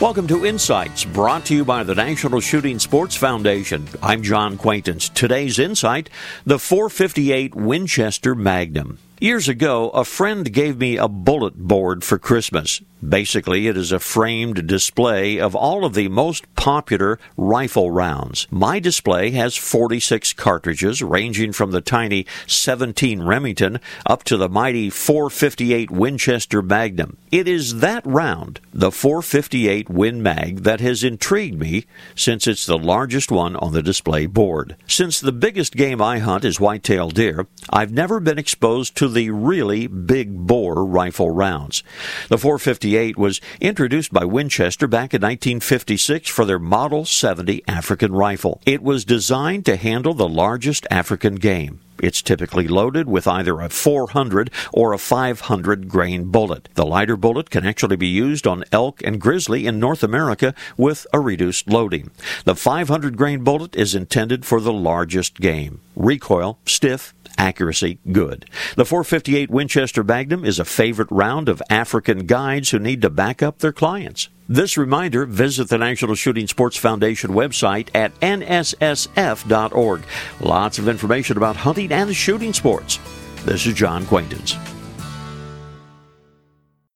Welcome to Insights, brought to you by the National Shooting Sports Foundation. I'm John Quaintance. Today's Insight, the .458 Winchester Magnum. Years ago, a friend gave me a bullet board for Christmas. Basically, it is a framed display of all of the most popular rifle rounds. My display has 46 cartridges, ranging from the tiny 17 Remington up to the mighty .458 Winchester Magnum. It is that round, the .458 Win Mag, that has intrigued me since it's the largest one on the display board. Since the biggest game I hunt is whitetail deer, I've never been exposed to the really big bore rifle rounds. The .458 was introduced by Winchester back in 1956 for their Model 70 African rifle. It was designed to handle the largest African game. It's typically loaded with either a 400 or a 500 grain bullet. The lighter bullet can actually be used on elk and grizzly in North America with a reduced loading. The 500 grain bullet is intended for the largest game. Recoil, stiff, accuracy, good. The .458 Winchester Magnum is a favorite round of African guides who need to back up their clients. This reminder, visit the National Shooting Sports Foundation website at nssf.org. Lots of information about hunting and shooting sports. This is John Quaintance.